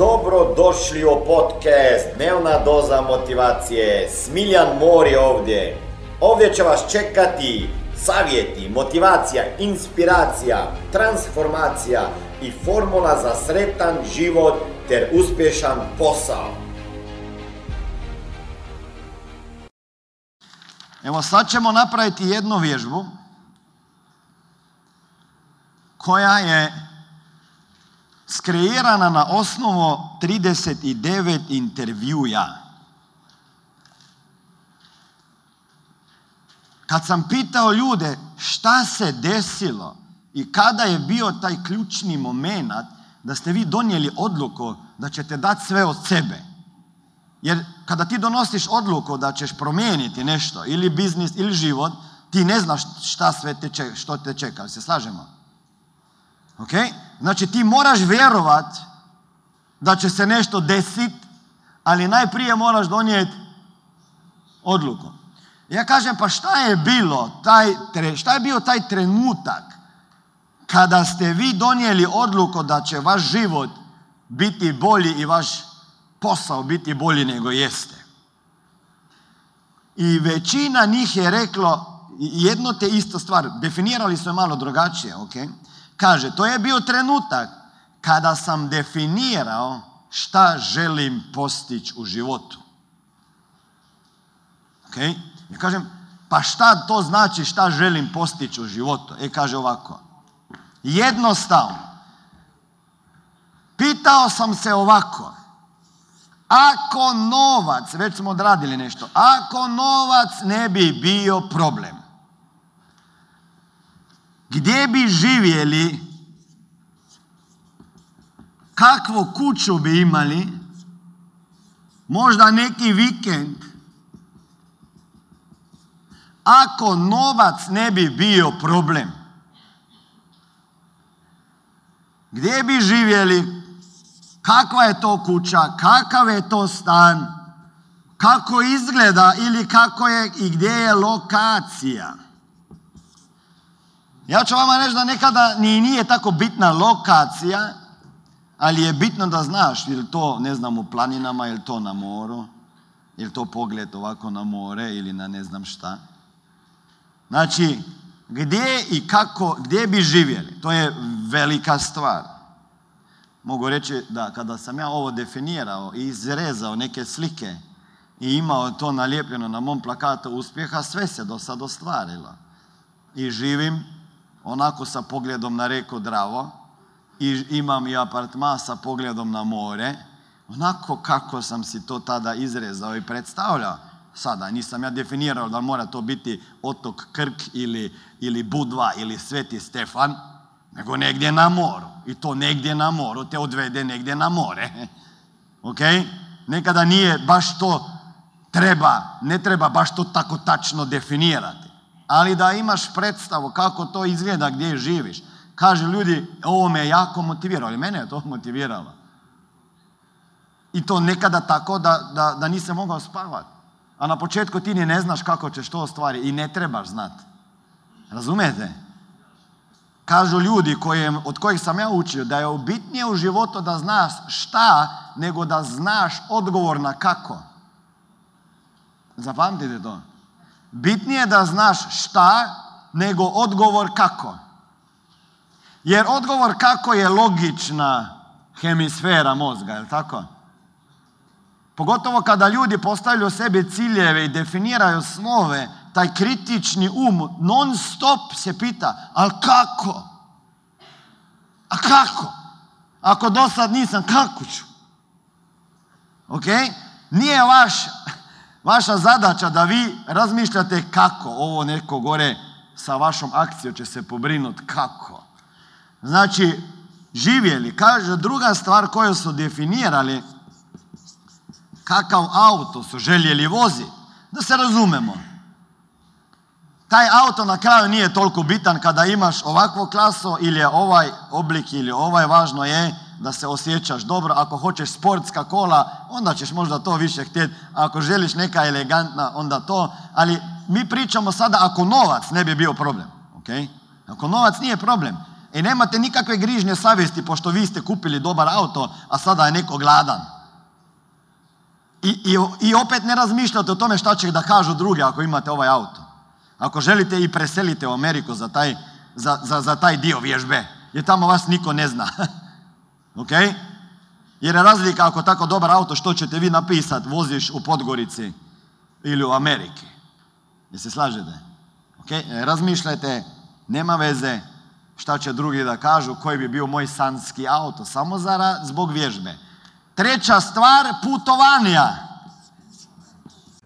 Dobro došli u podcast Nevna doza motivacije, Smiljan Mori ovdje. Ovdje će vas čekati savjeti, motivacija, inspiracija, transformacija i formula za sretan život ter uspješan posao. Evo sad ćemo napraviti jednu vježbu koja je skreirana na osnovu 39 intervjuja. Kad sam pitao ljude šta se desilo i kada je bio taj ključni moment da ste vi donijeli odluku da ćete dati sve od sebe. Jer kada ti donosiš odluku da ćeš promijeniti nešto, ili biznis, ili život, ti ne znaš šta sve te čeka. Se slažemo? Okay? Znači ti moraš vjerovat da će se nešto desiti, ali najprije moraš donijeti odluku. Ja kažem, pa šta je bio taj trenutak kada ste vi donijeli odluku da će vaš život biti bolji i vaš posao biti bolji nego jeste. I većina njih je reklo jedno te isto stvar. Definirali su je malo drugačije, okej? Kaže, to je bio trenutak kada sam definirao šta želim postići u životu. Okay? Ja kažem, pa šta to znači šta želim postići u životu? Kaže ovako, jednostavno, pitao sam se ovako, ako novac, već smo odradili nešto, ako novac ne bi bio problem, gdje bi živjeli, kakvu kuću bi imali, možda neki vikend, ako novac ne bi bio problem. Gdje bi živjeli, kakva je to kuća, kakav je to stan, kako izgleda ili kako je i gdje je lokacija. Ja ću vama reći da nekada nije tako bitna lokacija, ali je bitno da znaš je li to, ne znam, u planinama, je li to na moru, je li to pogled ovako na more ili na ne znam šta. Znači, gdje i kako, gdje bi živjeli, to je velika stvar. Mogu reći da kada sam ja ovo definirao i izrezao neke slike i imao to nalijepljeno na mom plakatu uspjeha, sve se do sad ostvarilo. I živim onako sa pogledom na reku Dravo i imam i apartman sa pogledom na more, onako kako sam si to tada izrezao i predstavljao. Sada nisam ja definirao da mora to biti otok Krk ili Budva ili Sveti Stefan, nego negdje na moru. I to negdje na moru te odvede negdje na more. Okay? Nekada nije baš to ne treba baš to tako tačno definirati. Ali da imaš predstavu kako to izgleda gdje živiš. Kaže ljudi, ovo me jako motiviralo, ali mene je to motiviralo. I to nekada tako da nisam mogao spavati. A na početku ti ni ne znaš kako ćeš to ostvariti i ne trebaš znati. Razumete? Kažu ljudi od kojih sam ja učio da je bitnije u životu da znaš šta nego da znaš odgovor na kako. Zapamtite to. Bitnije je da znaš šta, nego odgovor kako. Jer odgovor kako je logična hemisfera mozga, je li tako? Pogotovo kada ljudi postavljaju sebi ciljeve i definiraju snove, taj kritični um non stop se pita, ali kako? A kako? Ako do sad nisam, kako ću? Ok? Nije vaša zadaća da vi razmišljate kako. Ovo neko gore sa vašom akcijom će se pobrinuti kako. Znači, živjeli. Kaže, druga stvar koju su definirali, kakav auto su željeli voziti. Da se razumemo. Taj auto na kraju nije toliko bitan kada imaš ovakvu klasu ili je ovaj oblik ili ovaj, važno je da se osjećaš dobro. Ako hoćeš sportska kola, onda ćeš možda to više htjeti. Ako želiš neka elegantna, onda to. Ali mi pričamo sada ako novac ne bi bio problem. Okay? Ako novac nije problem. i nemate nikakve grižnje savjesti, pošto vi ste kupili dobar auto, a sada je neko gladan. I opet ne razmišljate o tome šta će da kažu drugi ako imate ovaj auto. Ako želite i preselite u Ameriku za taj dio vježbe, jer tamo vas niko ne zna. Ok? Jer je razlika ako tako dobar auto što ćete vi napisati, voziš u Podgorici ili u Ameriki. Jel se slažete? Okay? Razmišljajte, nema veze šta će drugi da kažu, koji bi bio moj sanski auto, samo zbog vježbe. Treća stvar, putovanja.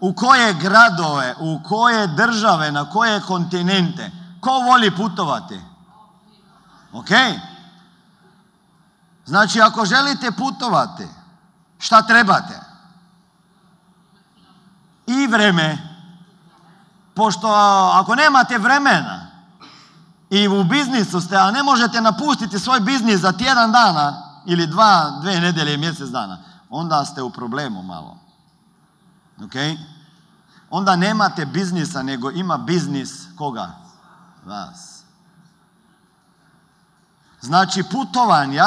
U koje gradove, u koje države, na koje kontinente? Ko voli putovati? Ok? Znači, ako želite putovati, šta trebate? I vreme. Pošto ako nemate vremena i u biznisu ste, a ne možete napustiti svoj biznis za tjedan dana ili dve nedelje i mjesec dana, onda ste u problemu malo. Okay? Onda nemate biznisa, nego ima biznis koga? Vas. Znači putovanja,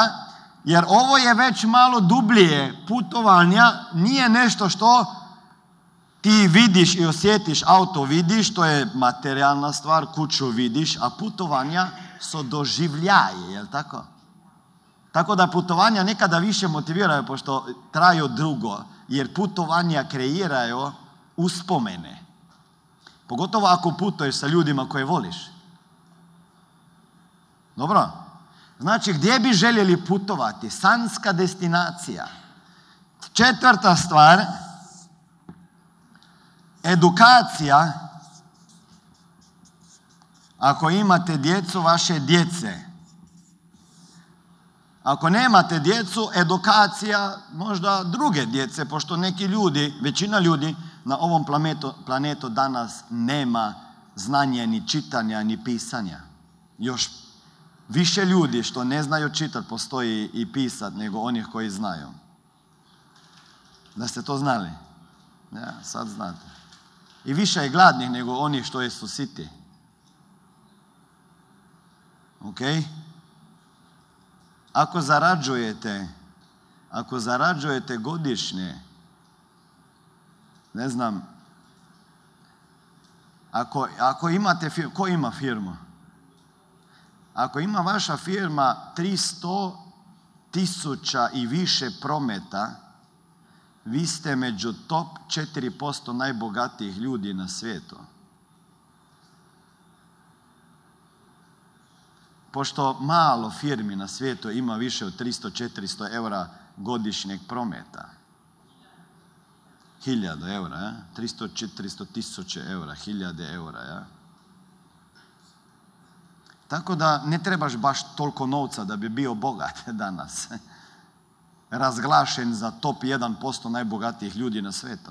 jer ovo je već malo dublje, putovanja nije nešto što ti vidiš i osjetiš, auto vidiš, to je materijalna stvar, kuću vidiš, a putovanja su doživljaje, jel tako? Tako da putovanja nekada više motiviraju, pošto traju dugo, jer putovanja kreiraju uspomene. Pogotovo ako putuješ sa ljudima koje voliš. Dobro? Znači, gdje bi željeli putovati? Sanska destinacija. Četvrta stvar, edukacija. Ako imate djecu, vaše djece. Ako nemate djecu, edukacija možda druge djece, pošto neki ljudi, većina ljudi na ovom planetu danas nema znanja ni čitanja ni pisanja. Još više ljudi što ne znaju čitati postoji i pisati nego onih koji znaju. Da ste to znali? Ja, sad znate. I više je gladnih nego onih što su siti. Ok? Ako zarađujete godišnje, ne znam, ako imate firmu, ko ima firmu? Ako ima vaša firma 300.000 i više prometa, vi ste među top 4% najbogatijih ljudi na svijetu. Pošto malo firmi na svijetu ima više od 300-400 eura godišnjeg prometa. 1000 eura, ja? 300-400 tisuće eura, 1000 eura, ja? Tako da ne trebaš baš toliko novca da bi bio bogat danas. Razglašen za top 1% najbogatijih ljudi na svijetu.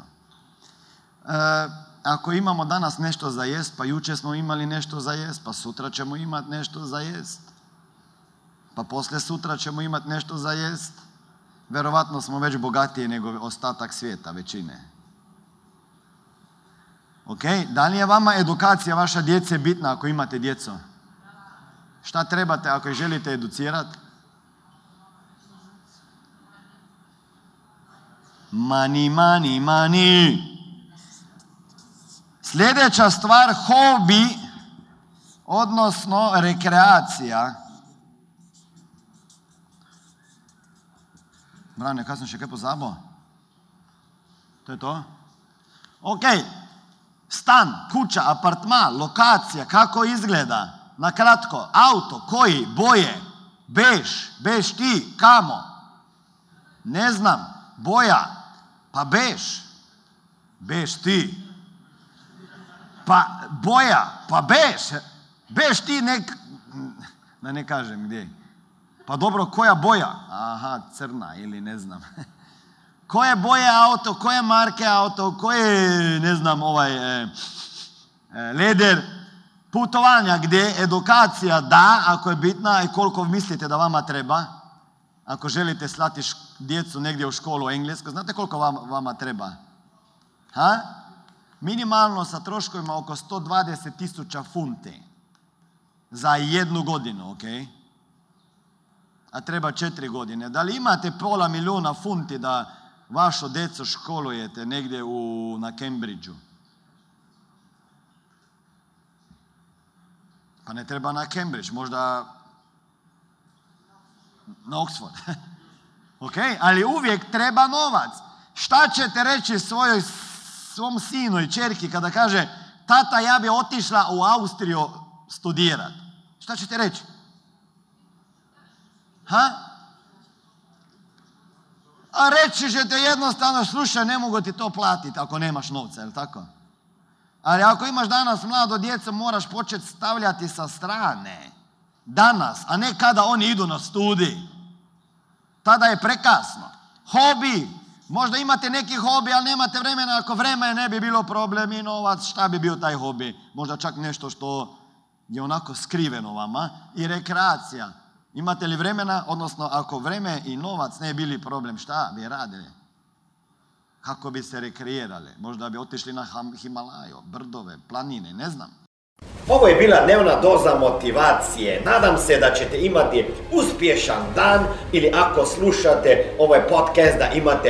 Ako imamo danas nešto za jest, pa juče smo imali nešto za jest, pa sutra ćemo imati nešto za jest. Pa poslije sutra ćemo imati nešto za jest. Vjerovatno smo već bogatiji nego ostatak svijeta, većine. Ok, da li je vama edukacija vaša djece bitna ako imate djecu? Šta trebate ako želite educirati? Money, money, money. Sljedeća stvar, hobi, odnosno rekreacija. Mravne, kaj sem še kaj pozabil? To je to? Ok, stan, kuća, apartma, lokacija, kako izgleda, nakratko, auto, koji, boje, beš ti, kamo, ne znam, boja, pa beš ti, pa boja, pa beš ti, da ne kažem gdje. Pa dobro, koja boja? Aha, crna ili ne znam. Koje boje auto, koje marke auto, koje, ne znam, leder, putovanja gdje, edukacija da, ako je bitna i koliko mislite da vama treba. Ako želite slati djecu negdje u školu englesko, znate koliko vama treba? Ha? Minimalno sa troškovima oko 120.000 funti za 1 godinu, ok? A treba 4 godine. Da li imate pola milijuna funti da vašo djeco školujete negdje na Cambridgeu? Pa ne treba na Cambridge, možda na Oxford. Okay? Ali uvijek treba novac. Šta ćete reći svom sinu i čerki kada kaže tata, ja bi otišla u Austriju studirati? Šta ćete reći? Ha? A reći ćete jednostavno, slušaj, ne mogu ti to platiti ako nemaš novca, je li tako? Ali ako imaš danas mlado djeca, moraš početi stavljati sa strane. Danas, a ne kada oni idu na studij. Tada je prekasno. Hobi. Možda imate neki hobi, ali nemate vremena. Ako vremena ne bi bilo problem i novac, šta bi bio taj hobi? Možda čak nešto što je onako skriveno vama. I rekreacija. Imate li vremena, odnosno ako vreme i novac ne bili problem, šta bi radili? Kako bi se rekreirali? Možda bi otišli na Himalaju, brdove, planine, ne znam. Ovo je bila dnevna doza motivacije. Nadam se da ćete imati uspješan dan ili ako slušate ovaj podcast da imate